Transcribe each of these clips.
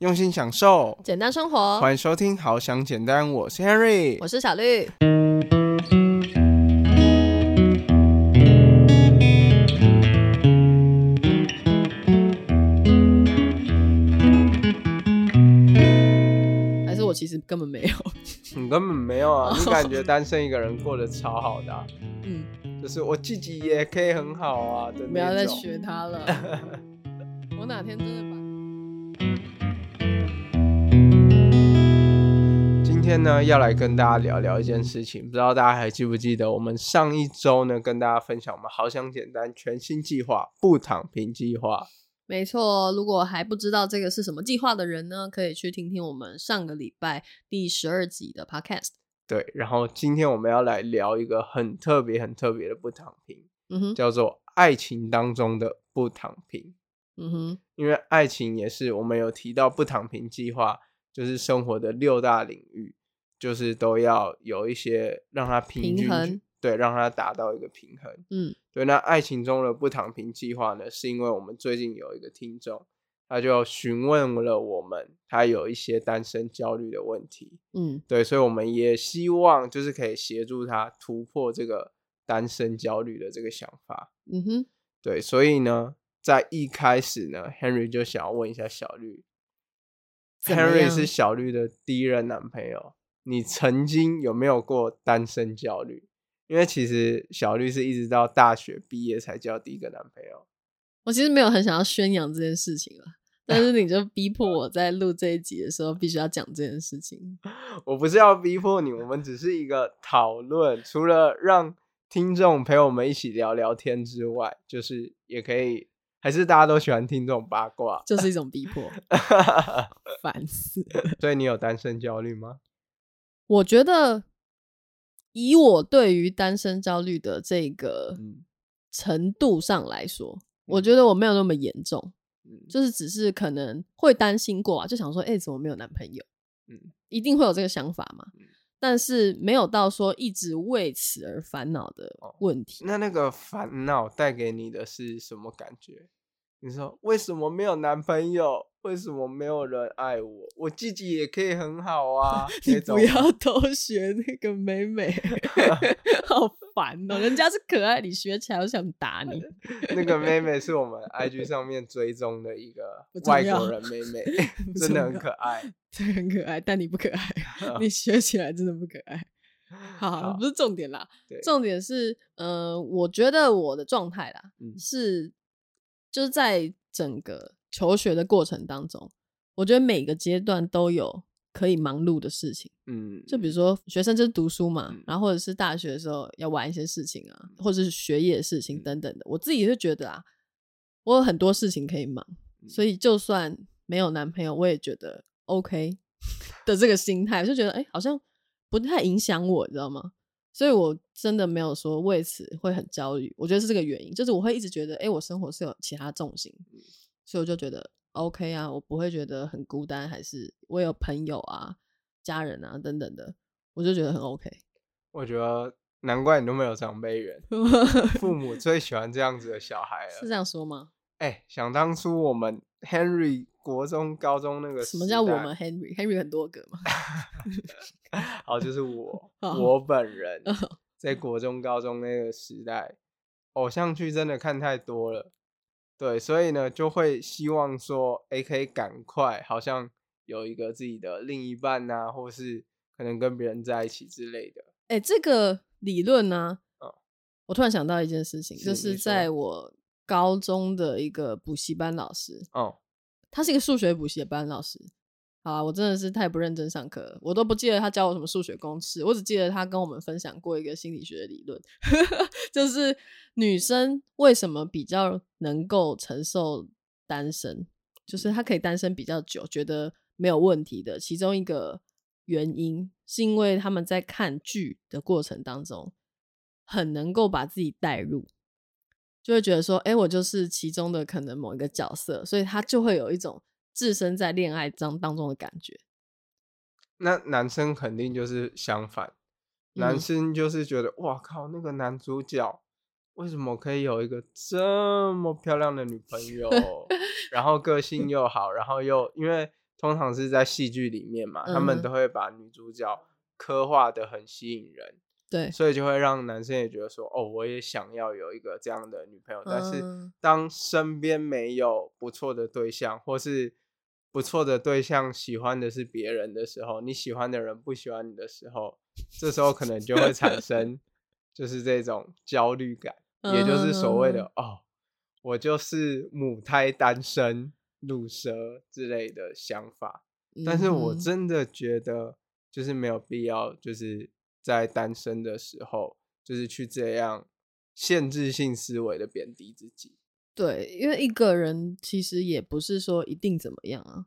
用心享受简单生活，欢迎收听好想简单，我是 Henry， 我是小绿。还是我其实根本没有你根本没有啊，你感觉单身一个人过得超好的啊嗯，就是我自己也可以很好啊的那种。不要再学他了我哪天真的把今天呢要来跟大家聊聊一件事情，不知道大家还记不记得我们上一周呢跟大家分享我们好想简单全新计划不躺平计划。没错，如果还不知道这个是什么计划的人呢，可以去听听我们上个礼拜第12集的 podcast。 对，然后今天我们要来聊一个很特别很特别的不躺平叫做爱情当中的不躺平因为爱情也是我们有提到不躺平计划就是生活的六大领域就是都要有一些让它平衡，对，让它达到一个平衡对，那爱情中的不躺平计划呢是因为我们最近有一个听众他就询问了我们他有一些单身焦虑的问题对，所以我们也希望就是可以协助他突破这个单身焦虑的这个想法对，所以呢在一开始呢 Henry 就想要问一下小绿， Henry 是小绿的第一任男朋友，你曾经有没有过单身焦虑？因为其实小绿是一直到大学毕业才交第一个男朋友。我其实没有很想要宣扬这件事情啦，但是你就逼迫我在录这一集的时候必须要讲这件事情我不是要逼迫你，我们只是一个讨论，除了让听众陪我们一起聊聊天之外，就是也可以，还是大家都喜欢听这种八卦，就是一种逼迫烦死了。所以你有单身焦虑吗？我觉得以我对于单身焦虑的这个程度上来说我觉得我没有那么严重就是只是可能会担心过啊，就想说欸怎么没有男朋友一定会有这个想法嘛但是没有到说一直为此而烦恼的问题那个烦恼带给你的是什么感觉？你说为什么没有男朋友，为什么没有人爱我，我自己也可以很好啊你不要偷学那个妹妹好烦哦，人家是可爱，你学起来我想打你那个妹妹是我们 IG 上面追踪的一个外国人妹妹真的很可爱，对，很可爱，但你不可爱你学起来真的不可爱。好，不是重点啦，重点是我觉得我的状态啦是就是在整个求学的过程当中，我觉得每个阶段都有可以忙碌的事情就比如说学生就是读书嘛然后或者是大学的时候要玩一些事情啊或者是学业的事情等等的我自己就觉得啊我有很多事情可以忙所以就算没有男朋友我也觉得 OK 的这个心态就觉得好像不太影响我，你知道吗？所以我真的没有说为此会很焦虑，我觉得是这个原因，就是我会一直觉得我生活是有其他重心所以我就觉得 OK 啊，我不会觉得很孤单，还是我有朋友啊家人啊等等的，我就觉得很 OK。 我觉得难怪你都没有长辈缘父母最喜欢这样子的小孩了，是这样说吗？想当初我们 Henry 国中高中那个时代，什么叫我们 Henry 很多个嘛好，就是我本人在国中高中那个时代偶像剧真的看太多了，对，所以呢就会希望说可以赶快好像有一个自己的另一半啊，或是可能跟别人在一起之类的这个理论啊我突然想到一件事情，就是在我高中的一个补习班老师他是一个数学补习班老师，好啊，我真的是太不认真上课了，我都不记得他教我什么数学公式，我只记得他跟我们分享过一个心理学的理论就是女生为什么比较能够承受单身，就是她可以单身比较久觉得没有问题的其中一个原因是因为她们在看剧的过程当中很能够把自己带入，就会觉得说我就是其中的可能某一个角色，所以她就会有一种置身在恋爱当中的感觉。那男生肯定就是相反，男生就是觉得哇靠那个男主角为什么可以有一个这么漂亮的女朋友然后个性又好，然后又因为通常是在戏剧里面嘛、嗯、他们都会把女主角刻画得很吸引人，对，所以就会让男生也觉得说哦，我也想要有一个这样的女朋友、嗯、但是当身边没有不错的对象，或是不错的对象喜欢的是别人的时候，你喜欢的人不喜欢你的时候，这时候可能就会产生就是这种焦虑感也就是所谓的哦，我就是母胎单身乳蛇之类的想法。但是我真的觉得就是没有必要就是在单身的时候就是去这样限制性思维的贬低自己。对，因为一个人其实也不是说一定怎么样啊，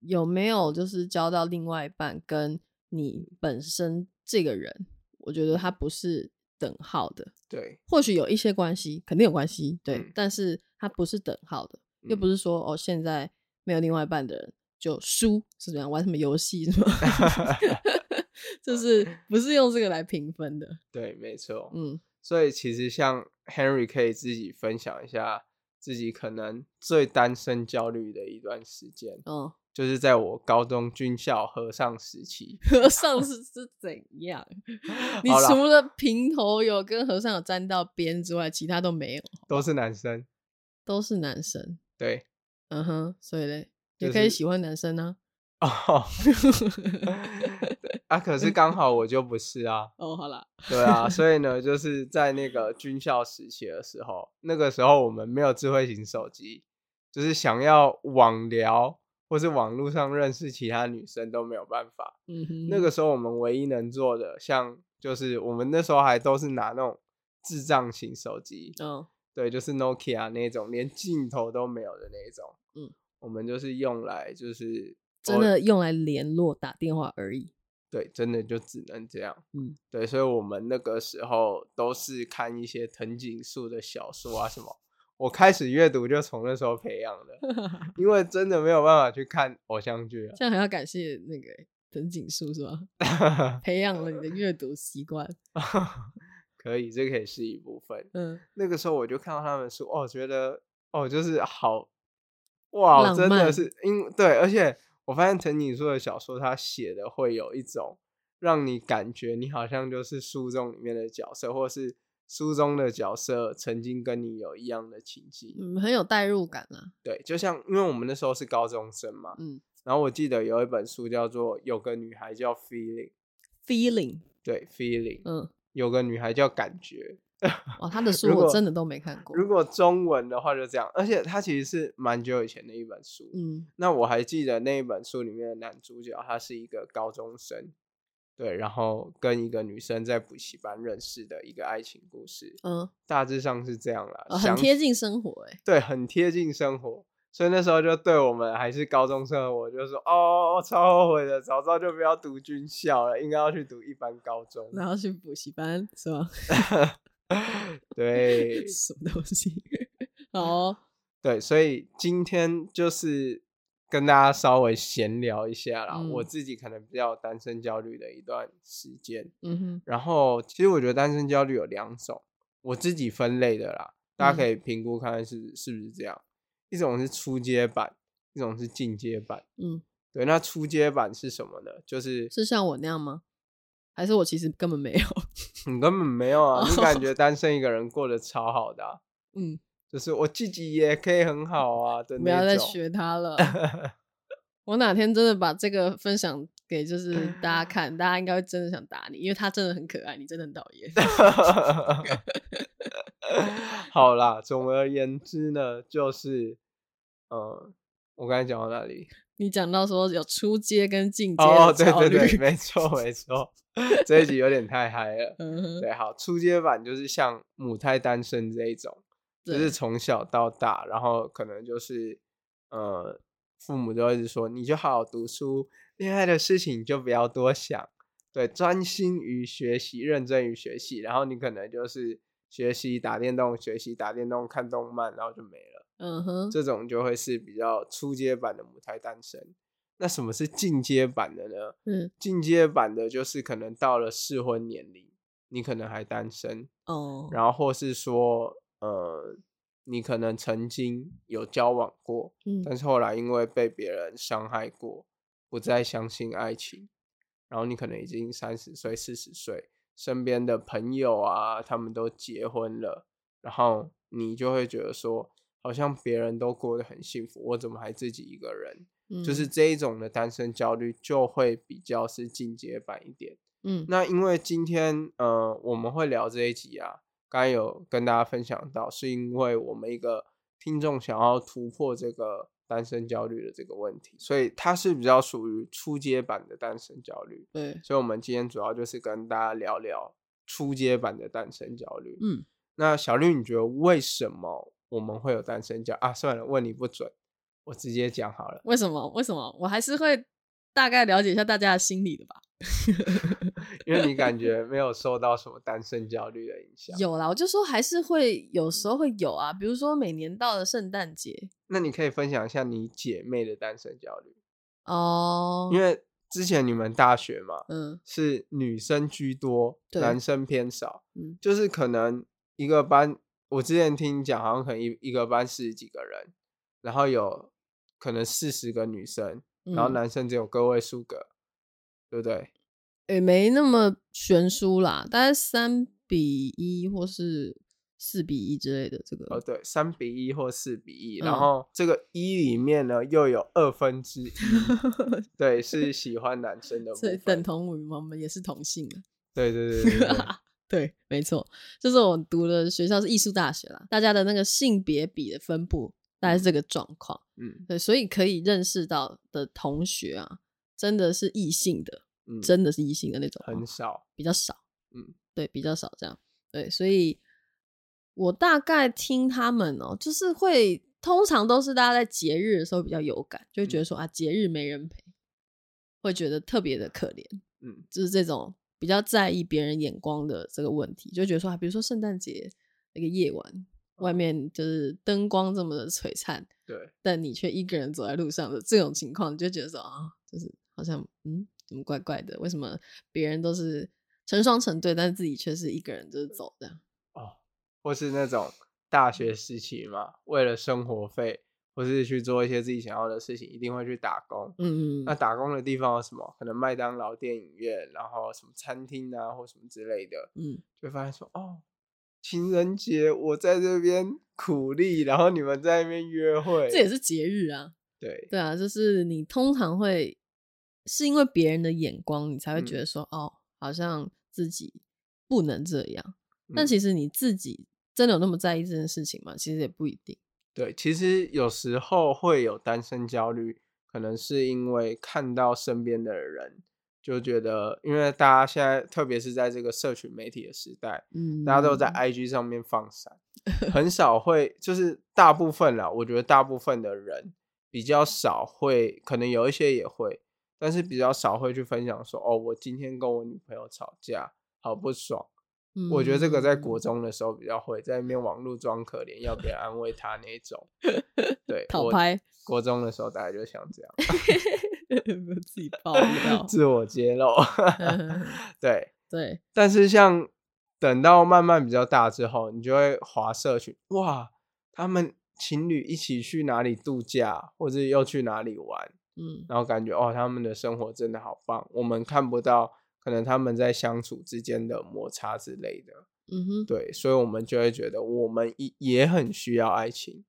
有没有就是交到另外一半跟你本身这个人，我觉得他不是等号的。对，或许有一些关系肯定有关系，对、嗯、但是他不是等号的，又不是说哦，现在没有另外一半的人就输是怎样，玩什么游戏是吗？就是不是用这个来评分的。对，没错。嗯，所以其实像 Henry 可以自己分享一下自己可能最单身焦虑的一段时间。嗯，就是在我高中军校和尚时期。和尚是怎样？你除了平头有跟和尚有沾到边之外，其他都没有。都是男生。都是男生。对，嗯哼，所以嘞、就是、也可以喜欢男生啊。哦啊，可是刚好我就不是啊。哦，好啦，对啊，所以呢就是在那个军校时期的时候，那个时候我们没有智慧型手机，就是想要网聊或是网络上认识其他女生都没有办法。嗯哼，那个时候我们唯一能做的，像就是我们那时候还都是拿那种智障型手机。哦，对，就是 Nokia 那种连镜头都没有的那种。嗯，我们就是用来就是真的用来联络打电话而已。对，真的就只能这样。嗯，对，所以我们那个时候都是看一些藤井树的小说啊什么，我开始阅读就从那时候培养的，因为真的没有办法去看偶像剧啊。这样还要感谢那个藤井树是吧？培养了你的阅读习惯。可以，这可以是一部分。嗯，那个时候我就看到他们书，哦，觉得哦，就是好哇，真的是对，而且我发现藤井树的小说，他写的会有一种让你感觉你好像就是书中里面的角色，或是书中的角色曾经跟你有一样的情境。嗯，很有代入感啊。对，就像因为我们那时候是高中生嘛。嗯，然后我记得有一本书叫做有个女孩叫 feeling， 对， feeling， 嗯，有个女孩叫感觉。哇，他的书我真的都没看过。如果中文的话就这样，而且他其实是蛮久以前的一本书。嗯，那我还记得那一本书里面的男主角他是一个高中生，对，然后跟一个女生在补习班认识的一个爱情故事。嗯，大致上是这样啦。很贴近生活。欸，对，很贴近生活，所以那时候就对我们还是高中生的我就说哦，超后悔的，早知道就不要读军校了，应该要去读一般高中，然后去补习班是吧？对，什么东西。好哦，对，所以今天就是跟大家稍微闲聊一下啦。我自己可能比较单身焦虑的一段时间。嗯哼，然后其实我觉得单身焦虑有两种我自己分类的啦，大家可以评估看看是不是这样。一种是初阶版，一种是进阶版。嗯，对，那初阶版是什么呢？就是像我那样吗？还是我其实根本没有？你根本没有啊，你感觉单身一个人过得超好的啊。嗯，就是我自己也可以很好啊的那种。不要再学他了。我哪天真的把这个分享给就是大家看，大家应该会真的想打你，因为他真的很可爱，你真的很讨厌。好啦，总而言之呢，就是我刚才讲到哪里？你讲到说有初阶跟进阶的焦虑。哦，对对对，没错没错。这一集有点太嗨了。嗯，对，好，初阶版就是像母胎单身这一种，就是从小到大，然后可能就是父母都一直说你就好好读书，恋爱的事情就不要多想，对，专心于学习，认真于学习，然后你可能就是学习打电动，学习打电动，看动漫，然后就没了。嗯哼，这种就会是比较初阶版的母胎单身。那什么是进阶版的呢？嗯，进阶版的就是可能到了适婚年龄，你可能还单身哦，然后或是说你可能曾经有交往过，但是后来因为被别人伤害过，不再相信爱情，然后你可能已经30岁40岁，身边的朋友啊他们都结婚了，然后你就会觉得说好像别人都过得很幸福，我怎么还自己一个人，就是这一种的单身焦虑就会比较是进阶版一点。那因为今天我们会聊这一集啊，刚才有跟大家分享到是因为我们一个听众想要突破这个单身焦虑的这个问题，所以它是比较属于初阶版的单身焦虑。对，所以我们今天主要就是跟大家聊聊初阶版的单身焦虑。那小绿，你觉得为什么我们会有单身焦虑啊？算了，问你不准，我直接讲好了。为什么我还是会大概了解一下大家的心理的吧。因为你感觉没有受到什么单身焦虑的影响。有啦，我就说还是会有时候会有啊，比如说每年到了圣诞节。那你可以分享一下你姐妹的单身焦虑哦，因为之前你们大学嘛，是女生居多男生偏少，就是可能一个班，我之前听你讲好像可能一个班40几个人，然后有可能40个女生，然后男生只有个位数个，对不对？也没那么悬殊啦，大概3:1或是4:1之类的。这个哦，对，3:1或4:1，然后这个1里面呢又有1/2，对，是喜欢男生的部分，所以等同于我们也是同性的。对对，没错，就是我读的学校是艺术大学啦，大家的那个性别比的分布大概是这个状况。对，所以可以认识到的同学啊，真的是异性的，真的是异性的那种很少，比较少。对，比较少这样。对，所以我大概听他们哦，就是会通常都是大家在节日的时候比较有感，就会觉得说啊，节日没人陪，会觉得特别的可怜。就是这种比较在意别人眼光的这个问题，就觉得说啊，比如说圣诞节那个夜晚，外面就是灯光这么的璀璨，对，但你却一个人走在路上的这种情况，你就觉得说啊，就是好像怎么怪怪的，为什么别人都是成双成对，但自己却是一个人就是走这样。哦，或是那种大学时期嘛，为了生活费或是去做一些自己想要的事情，一定会去打工。那打工的地方有什么？可能麦当劳、电影院，然后什么餐厅啊或什么之类的。就会发现说哦，情人节我在这边苦力，然后你们在那边约会，这也是节日啊。对啊，就是你通常会是因为别人的眼光，你才会觉得说哦，好像自己不能这样。但其实你自己真的有那么在意这件事情吗？其实也不一定。对，其实有时候会有单身焦虑，可能是因为看到身边的人，就觉得因为大家现在特别是在这个社群媒体的时代，大家都在 IG 上面放闪，很少会就是大部分啦，我觉得大部分的人比较少会，可能有一些也会，但是比较少会去分享说哦，我今天跟我女朋友吵架好不爽。我觉得这个在国中的时候比较会，在那边网络装可怜要别人安慰他那种。对，讨拍，国中的时候大概就想这样。自己爆料，自我揭露。对，但是像等到慢慢比较大之后，你就会滑社群，哇，他们情侣一起去哪里度假或者又去哪里玩，然后感觉哦，他们的生活真的好棒，我们看不到可能他们在相处之间的摩擦之类的。对，所以我们就会觉得我们也很需要爱情，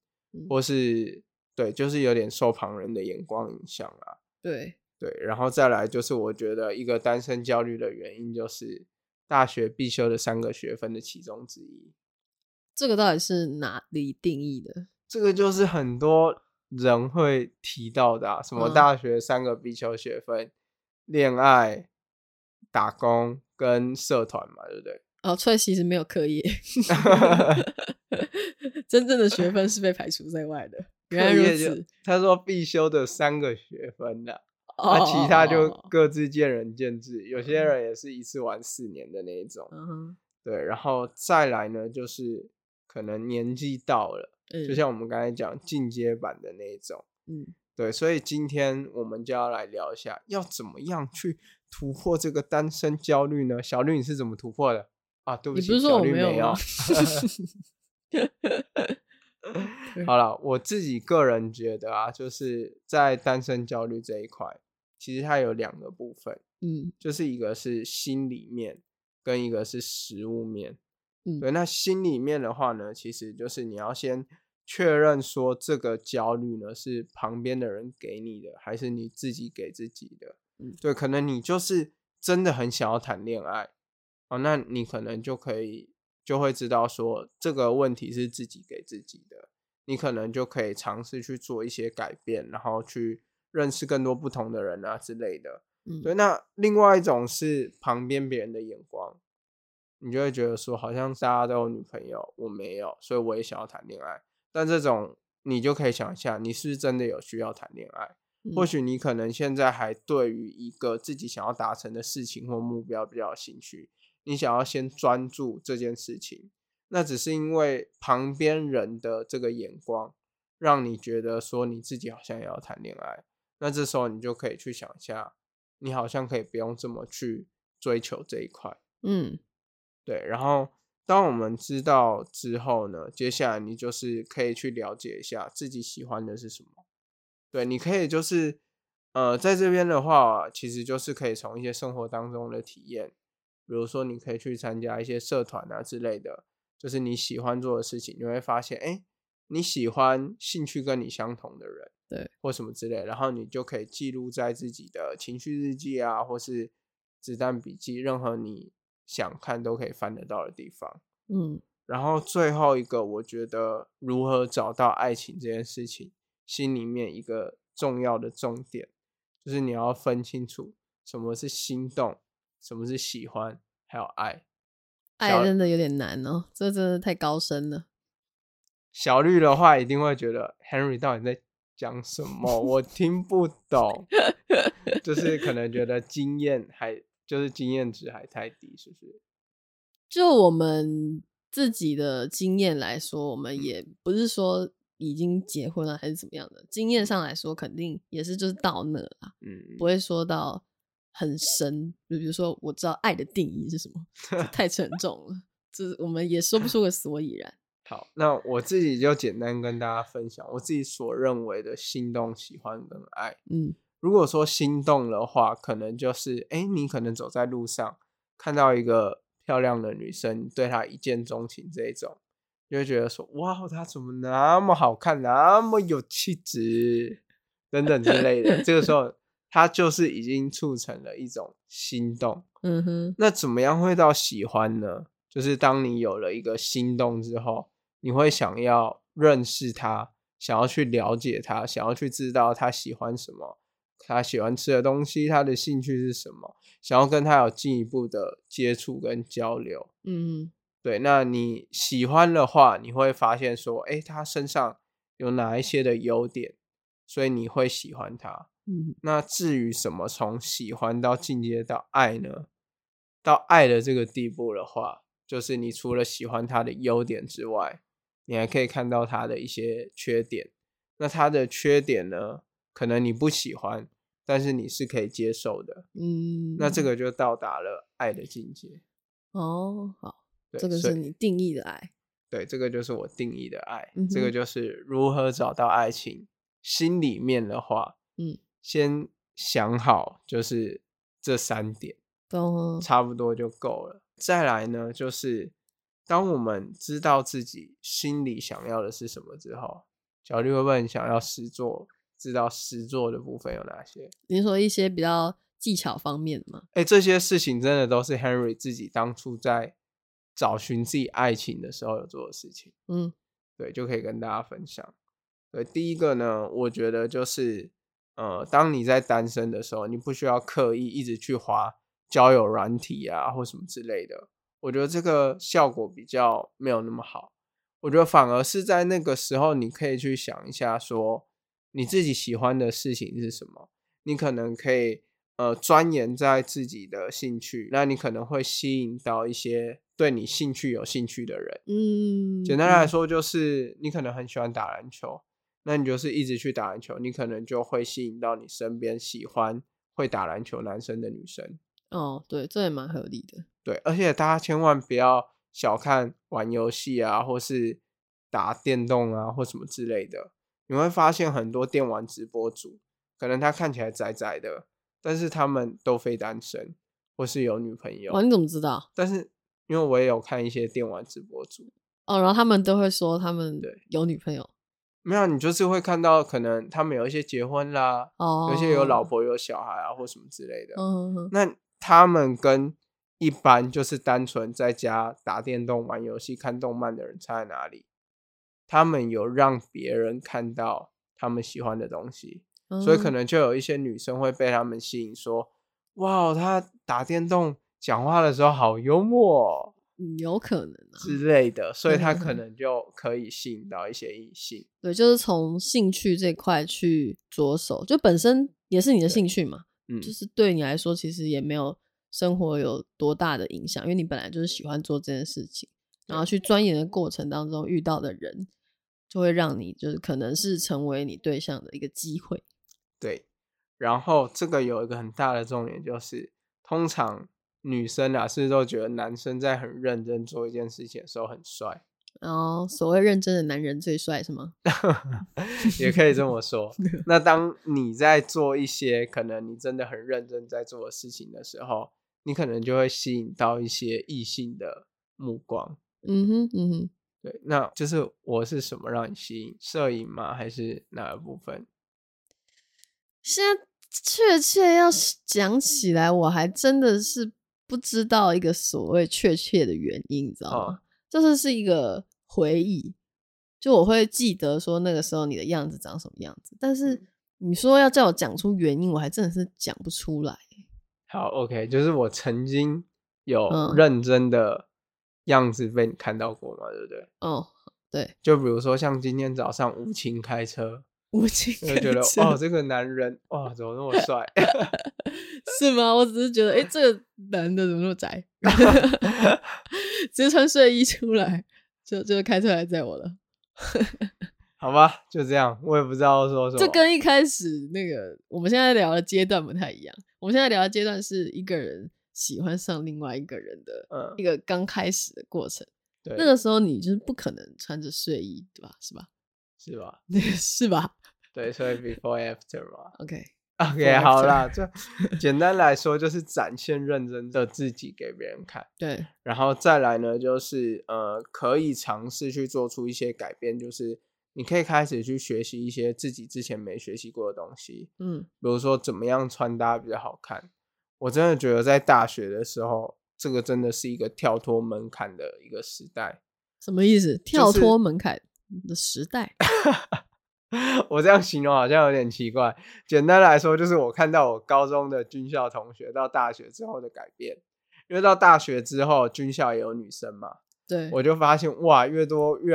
或是对，就是有点受旁人的眼光影响啊。对，然后再来就是我觉得一个单身焦虑的原因就是大学必修的3个学分的其中之一。这个到底是哪里定义的？这个就是很多人会提到的啊，什么大学3个必修学分、恋爱、打工跟社团嘛，对不对？哦，所以其实没有课业。真正的学分是被排除在外的。原来如此。他说必修的3个学分啊，其他就各自见仁见智，有些人也是一次玩4年的那一种。对，然后再来呢就是可能年纪到了，就像我们刚才讲进阶版的那一种。对，所以今天我们就要来聊一下要怎么样去突破这个单身焦虑呢？小绿，你是怎么突破的啊？对不起，你不是说我没有吗？小绿没有。好了，我自己个人觉得啊，就是在单身焦虑这一块，其实它有两个部分，嗯，就是一个是心里面，跟一个是实物面。嗯，对，那心里面的话呢，其实就是你要先确认说这个焦虑呢是旁边的人给你的，还是你自己给自己的。嗯，对，可能你就是真的很想要谈恋爱，哦，那你可能就会知道说这个问题是自己给自己的，你可能就可以尝试去做一些改变，然后去认识更多不同的人啊之类的。嗯，对，那另外一种是旁边别人的眼光，你就会觉得说好像大家都有女朋友，我没有，所以我也想要谈恋爱。但这种你就可以想一下，你是不是真的有需要谈恋爱。嗯，或许你可能现在还对于一个自己想要达成的事情或目标比较有兴趣，你想要先专注这件事情，那只是因为旁边人的这个眼光让你觉得说你自己好像也要谈恋爱，那这时候你就可以去想一下，你好像可以不用这么去追求这一块。嗯，对，然后当我们知道之后呢，接下来你就是可以去了解一下自己喜欢的是什么。对，你可以就是在这边的话，其实就是可以从一些生活当中的体验，比如说你可以去参加一些社团啊之类的，就是你喜欢做的事情，你会发现哎，你喜欢兴趣跟你相同的人，对，或什么之类，然后你就可以记录在自己的情绪日记啊，或是子弹笔记，任何你想看都可以翻得到的地方。嗯，然后最后一个我觉得如何找到爱情这件事情，心里面一个重要的重点就是你要分清楚什么是心动，什么是喜欢，还有爱。爱真的有点难哦，这真的太高深了。小绿的话一定会觉得 Henry 到底在讲什么我听不懂就是可能觉得经验还就是经验值还太低，是不是？就我们自己的经验来说，我们也不是说已经结婚了还是怎么样的，经验上来说肯定也是就是到那啦。嗯，不会说到很深，比如说我知道爱的定义是什么太沉重了就是我们也说不出个所以然好，那我自己就简单跟大家分享我自己所认为的心动、喜欢跟爱。嗯，如果说心动的话，可能就是你可能走在路上看到一个漂亮的女生，对她一见钟情，这一种就会觉得说哇，她怎么那么好看，那么有气质等等之类的这个时候它就是已经促成了一种心动。嗯哼，那怎么样会到喜欢呢？就是当你有了一个心动之后，你会想要认识他，想要去了解他，想要去知道他喜欢什么，他喜欢吃的东西，他的兴趣是什么，想要跟他有进一步的接触跟交流。嗯，对，那你喜欢的话，你会发现说他身上有哪一些的优点，所以你会喜欢他。那至于什么从喜欢到进阶到爱呢？到爱的这个地步的话，就是你除了喜欢他的优点之外，你还可以看到他的一些缺点。那他的缺点呢，可能你不喜欢，但是你是可以接受的。嗯，那这个就到达了爱的境界。哦，好，这个是你定义的爱。对，这个就是我定义的爱。嗯，这个就是如何找到爱情。心里面的话，嗯，先想好就是这3点，差不多就够了。再来呢，就是当我们知道自己心里想要的是什么之后，小绿会不会很想要实作？知道实作的部分有哪些？你说一些比较技巧方面吗？这些事情真的都是 Henry 自己当初在找寻自己爱情的时候有做的事情。嗯，对，就可以跟大家分享。对，第一个呢，我觉得就是当你在单身的时候，你不需要刻意一直去滑交友软体啊或什么之类的，我觉得这个效果比较没有那么好。我觉得反而是在那个时候，你可以去想一下说你自己喜欢的事情是什么，你可能可以钻研在自己的兴趣，那你可能会吸引到一些对你兴趣有兴趣的人。嗯，简单来说就是你可能很喜欢打篮球，那你就是一直去打篮球，你可能就会吸引到你身边喜欢会打篮球男生的女生。哦，对，这也蛮合理的。对，而且大家千万不要小看玩游戏啊，或是打电动啊或什么之类的，你会发现很多电玩直播主可能他看起来宅宅的，但是他们都非单身或是有女朋友。哇，你怎么知道？但是因为我也有看一些电玩直播主哦，然后他们都会说他们有女朋友。没有，你就是会看到可能他们有一些结婚啦、哦、有些有老婆有小孩啊或什么之类的、嗯、那他们跟一般就是单纯在家打电动玩游戏看动漫的人差在哪里？他们有让别人看到他们喜欢的东西、嗯、所以可能就有一些女生会被他们吸引，说哇他打电动讲话的时候好幽默、哦嗯、有可能啊之类的，所以他可能就可以吸引到一些异性。对，就是从兴趣这块去着手，就本身也是你的兴趣嘛、嗯、就是对你来说其实也没有生活有多大的影响，因为你本来就是喜欢做这件事情，然后去钻研的过程当中遇到的人就会让你就是可能是成为你对象的一个机会。对，然后这个有一个很大的重点，就是通常女生啊是都觉得男生在很认真做一件事情的时候很帅哦，所谓认真的男人最帅是吗？也可以这么说。那当你在做一些可能你真的很认真在做的事情的时候，你可能就会吸引到一些异性的目光。嗯哼嗯哼，对，那就是我是什么让你吸引？摄影吗？还是哪个部分？现在确切要讲起来我还真的是不知道一个所谓确切的原因，你知道吗、哦、就是是一个回忆，就我会记得说那个时候你的样子长什么样子，但是你说要叫我讲出原因我还真的是讲不出来。好 OK， 就是我曾经有认真的样子被你看到过嘛、嗯、对不对？哦对，就比如说像今天早上无情开车，无情就觉得哇、哦、这个男人哇怎么那么帅。是吗？我只是觉得哎、欸，这个男的怎么那么宅。直接穿睡衣出来就开车来载我了。好吧，就这样，我也不知道说什么。这跟一开始那个我们现在聊的阶段不太一样，我们现在聊的阶段是一个人喜欢上另外一个人的一个刚开始的过程、嗯、那个时候你就是不可能穿着睡衣对吧？是吧是吧？是吧？对，所以 before after 嘛。OK OK， 好啦，就简单来说就是展现认真的自己给别人看。对，然后再来呢就是可以尝试去做出一些改变，就是你可以开始去学习一些自己之前没学习过的东西。嗯，比如说怎么样穿搭比较好看。我真的觉得在大学的时候，这个真的是一个跳脱门槛的一个时代。什么意思？跳脱门槛？就是的时代。我这样形容好像有点奇怪，简单来说就是我看到我高中的军校同学到大学之后的改变，因为到大学之后军校也有女生嘛，对，我就发现哇越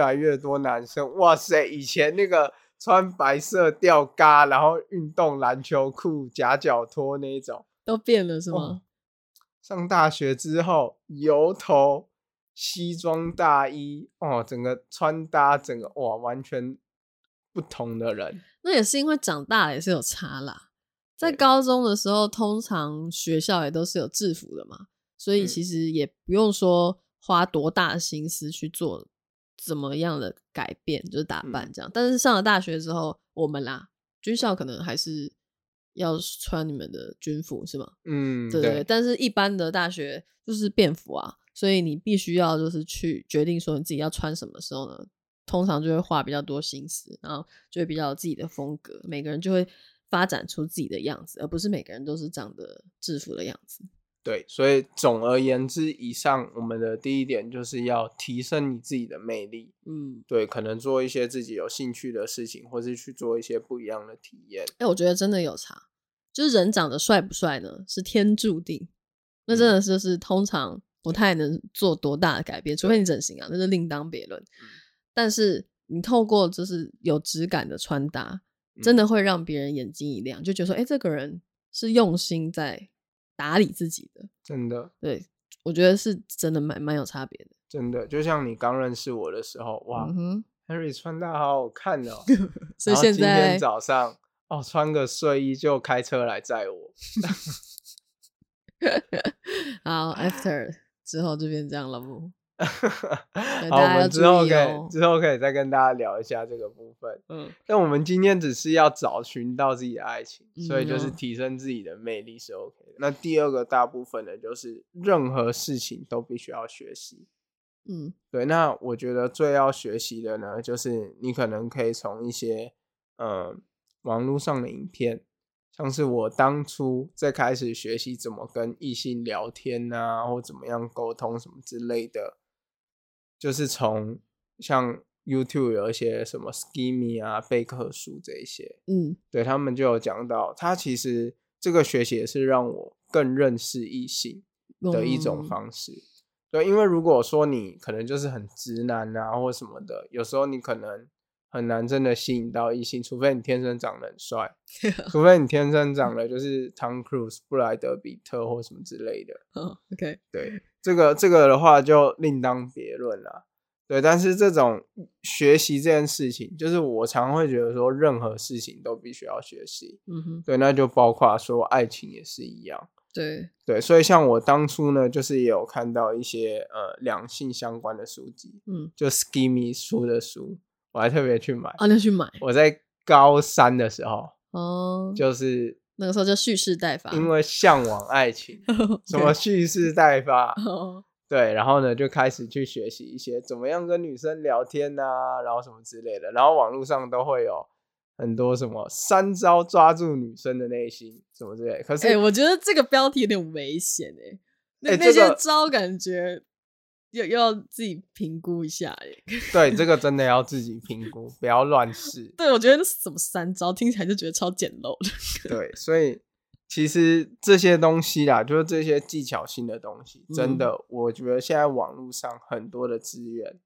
来越多男生，哇塞，以前那个穿白色吊嘎然后运动篮球裤夹脚拖那一种都变了是吗、哦、上大学之后油头西装大衣哦，整个穿搭整个哇完全不同的人。那也是因为长大了也是有差啦，在高中的时候通常学校也都是有制服的嘛，所以其实也不用说花多大的心思去做怎么样的改变，就是打扮这样、嗯、但是上了大学之后我们啦军校可能还是要穿你们的军服是吗？嗯，对 对，但是一般的大学就是便服啊，所以你必须要就是去决定说你自己要穿什么时候呢，通常就会花比较多心思，然后就会比较有自己的风格，每个人就会发展出自己的样子，而不是每个人都是长得制服的样子。对，所以总而言之，以上我们的第一点就是要提升你自己的魅力。嗯，对，可能做一些自己有兴趣的事情，或是去做一些不一样的体验。哎、欸，我觉得真的有差，就是人长得帅不帅呢，是天注定，那真的是就是通常不太能做多大的改变，除非你整形啊，那是另当别论、嗯、但是你透过就是有质感的穿搭、嗯、真的会让别人眼睛一亮，就觉得说、欸、这个人是用心在打理自己的，真的。对，我觉得是真的蛮有差别的，真的。就像你刚认识我的时候哇、嗯、Henry 穿搭好好看哦。所以现在今天早上哦穿个睡衣就开车来载我。好 after 之后就变这样了不？好，我们之后可以再跟大家聊一下这个部分。嗯，但我们今天只是要找寻到自己的爱情，所以就是提升自己的魅力是 OK 的。那第二个大部分呢，就是任何事情都必须要学习。嗯，对。那我觉得最要学习的呢，就是你可能可以从一些网络上的影片，像是我当初在开始学习怎么跟异性聊天啊，或怎么样沟通什么之类的，就是从像 YouTube 有一些什么 Skimming 啊、贝克书这一些，嗯，对，他们就有讲到，他其实这个学习也是让我更认识异性的一种方式。对，因为如果说你可能就是很直男啊或什么的，有时候你可能很难真的吸引到异性，除非你天生长得很帅，除非你天生长得就是 Tom Cruise、布莱德比特或什么之类的。Oh, OK， 对，这个的话就另当别论啦。对，但是这种学习这件事情，就是我常会觉得说，任何事情都必须要学习。嗯哼，对，那就包括说爱情也是一样。对，所以像我当初呢，就是也有看到一些两性相关的书籍，嗯，就 Skimming 书的书，我还特别去买。哦，你要去买？我在高三的时候，哦，就是那个时候就蓄势待发，因为向往爱情，什么蓄势待发，对，然后呢就开始去学习一些怎么样跟女生聊天啊，然后什么之类的，然后网络上都会有很多什么3招抓住女生的内心什么之类的，可是我觉得这个标题有点危险欸。那些招感觉要自己评估一下欸。对，这个真的要自己评估，不要乱试。对，我觉得什么3招听起来就觉得超简陋的。对，所以其实这些东西啦，就是这些技巧性的东西，真的，我觉得现在网络上很多的资源，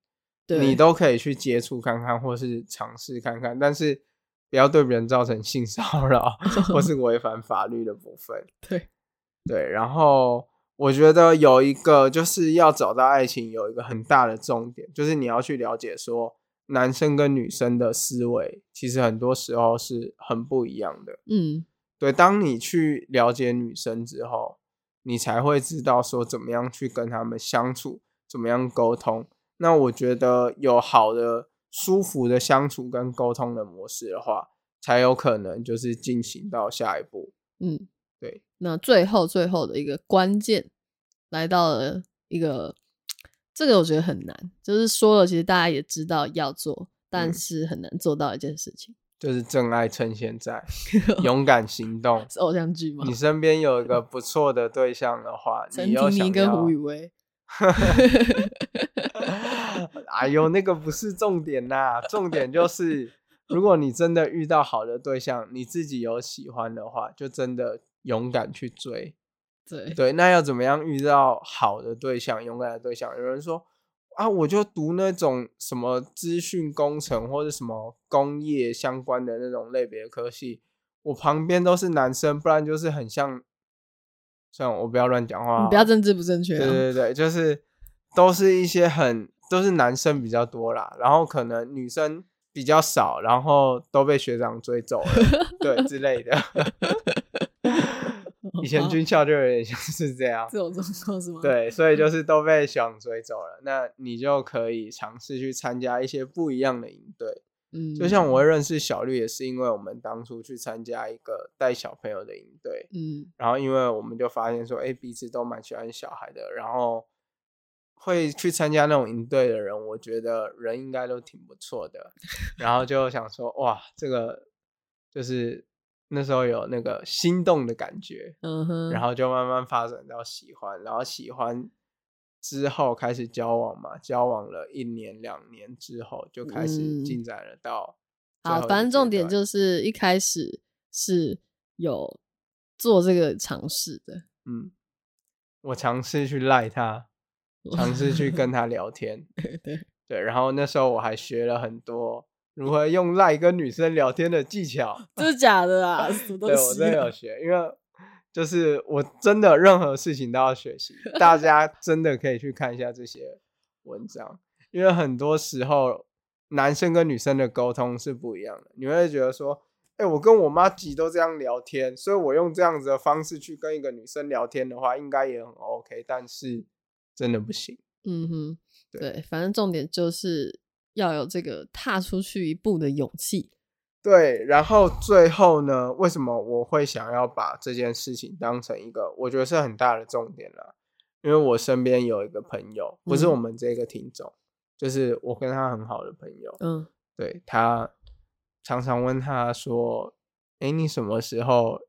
你都可以去接触看看，或是尝试看看，但是不要对别人造成性骚扰或是违反法律的部分。对，然后我觉得有一个就是要找到爱情有一个很大的重点，就是你要去了解说男生跟女生的思维其实很多时候是很不一样的。嗯，对，当你去了解女生之后，你才会知道说怎么样去跟他们相处，怎么样沟通。那我觉得有好的舒服的相处跟沟通的模式的话，才有可能就是进行到下一步。嗯，对。那最后的一个关键来到了一个，这个我觉得很难，就是说了其实大家也知道要做，但是很难做到一件事情，就是真爱趁现在勇敢行动。是偶像剧吗？你身边有一个不错的对象的话，陈婷妮跟胡宇威哎呦，那个不是重点啦，重点就是如果你真的遇到好的对象，你自己有喜欢的话，就真的勇敢去追。对，那要怎么样遇到好的对象，勇敢的对象？有人说啊，我就读那种什么资讯工程或者什么工业相关的那种类别科系，我旁边都是男生，不然就是很像，算了，我不要乱讲话，你不要政治不正确。对，就是都是男生比较多啦，然后可能女生比较少，然后都被学长追走了对之类的以前军校就有点像是这样，这种状况是吗？对，所以就是都被学长追走了，那你就可以尝试去参加一些不一样的营队。嗯，就像我会认识小绿也是因为我们当初去参加一个带小朋友的营队。嗯，然后因为我们就发现说彼此都蛮喜欢小孩的，然后会去参加那种营队的人，我觉得人应该都挺不错的然后就想说哇，这个就是那时候有那个心动的感觉，然后就慢慢发展到喜欢，然后喜欢之后开始交往嘛，交往了1年2年之后就开始进展了到好，反正重点就是一开始是有做这个尝试的。嗯，我尝试去赖他，尝试去跟他聊天对，然后那时候我还学了很多如何用LINE跟女生聊天的技巧。真的假的啊？什么东西啊？对，我真的有学，因为就是我真的任何事情都要学习大家真的可以去看一下这些文章，因为很多时候男生跟女生的沟通是不一样的，你会觉得说我跟我妈几都这样聊天，所以我用这样子的方式去跟一个女生聊天的话应该也很 OK， 但是真的不行。嗯哼， 对，反正重点就是要有这个踏出去一步的勇气。对，然后最后呢，为什么我会想要把这件事情当成一个我觉得是很大的重点啦，因为我身边有一个朋友，不是我们这个听众，就是我跟他很好的朋友，嗯，对，他常常问他说，诶，你什么时候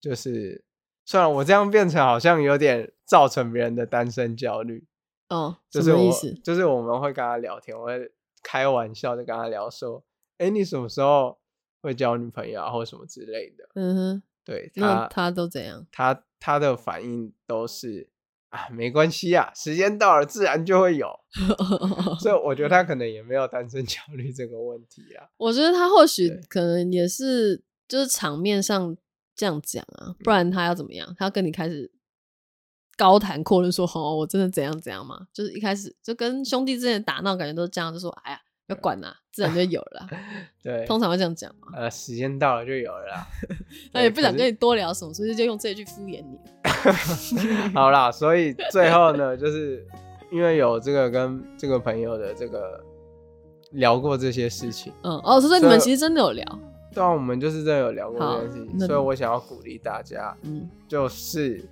就是，算了，我这样变成好像有点造成别人的单身焦虑，哦，就是我，什么意思？就是我们会跟他聊天，我会开玩笑的跟他聊说，诶，你什么时候会交女朋友啊，或什么之类的。嗯哼，对，那他都怎样？他的反应都是啊，没关系啊，时间到了自然就会有。所以我觉得他可能也没有单身焦虑这个问题啊。我觉得他或许可能也是就是场面上这样讲啊，不然他要怎么样？他要跟你开始高谈阔论说，哦，我真的怎样怎样嘛？就是一开始就跟兄弟之间打闹，感觉都是这样，就说哎呀。不要管啦，自然就有了啦。对，通常会这样讲嘛。时间到了就有了啦。那也不想跟你多聊什么，所以就用这一句敷衍你。好啦，所以最后呢，就是因为有这个跟这个朋友的这个聊过这些事情。嗯，哦，所以你们其实真的有聊。对啊，我们就是真的有聊过这件事情，所以我想要鼓励大家，嗯，就是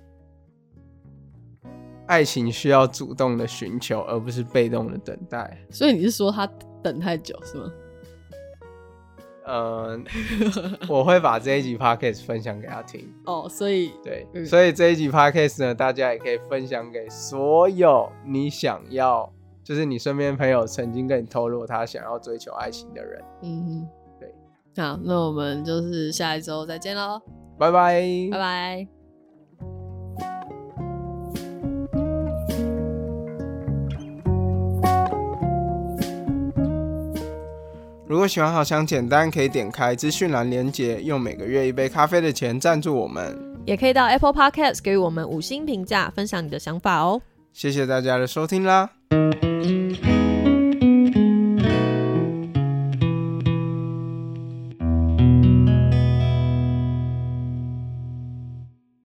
爱情需要主动的寻求，而不是被动的等待。所以你是说他等太久是吗？我会把这一集 podcast 分享给他听哦，所以对，所以这一集 podcast 呢，大家也可以分享给所有你想要，就是你身边朋友曾经跟你透露他想要追求爱情的人。嗯，对，好，那我们就是下一周再见咯，拜拜，拜拜。如果喜欢好想简单，可以点开资讯栏连结，用每个月一杯咖啡的钱赞助我们，也可以到 Apple Podcast 给我们5星评价，分享你的想法哦。谢谢大家的收听啦。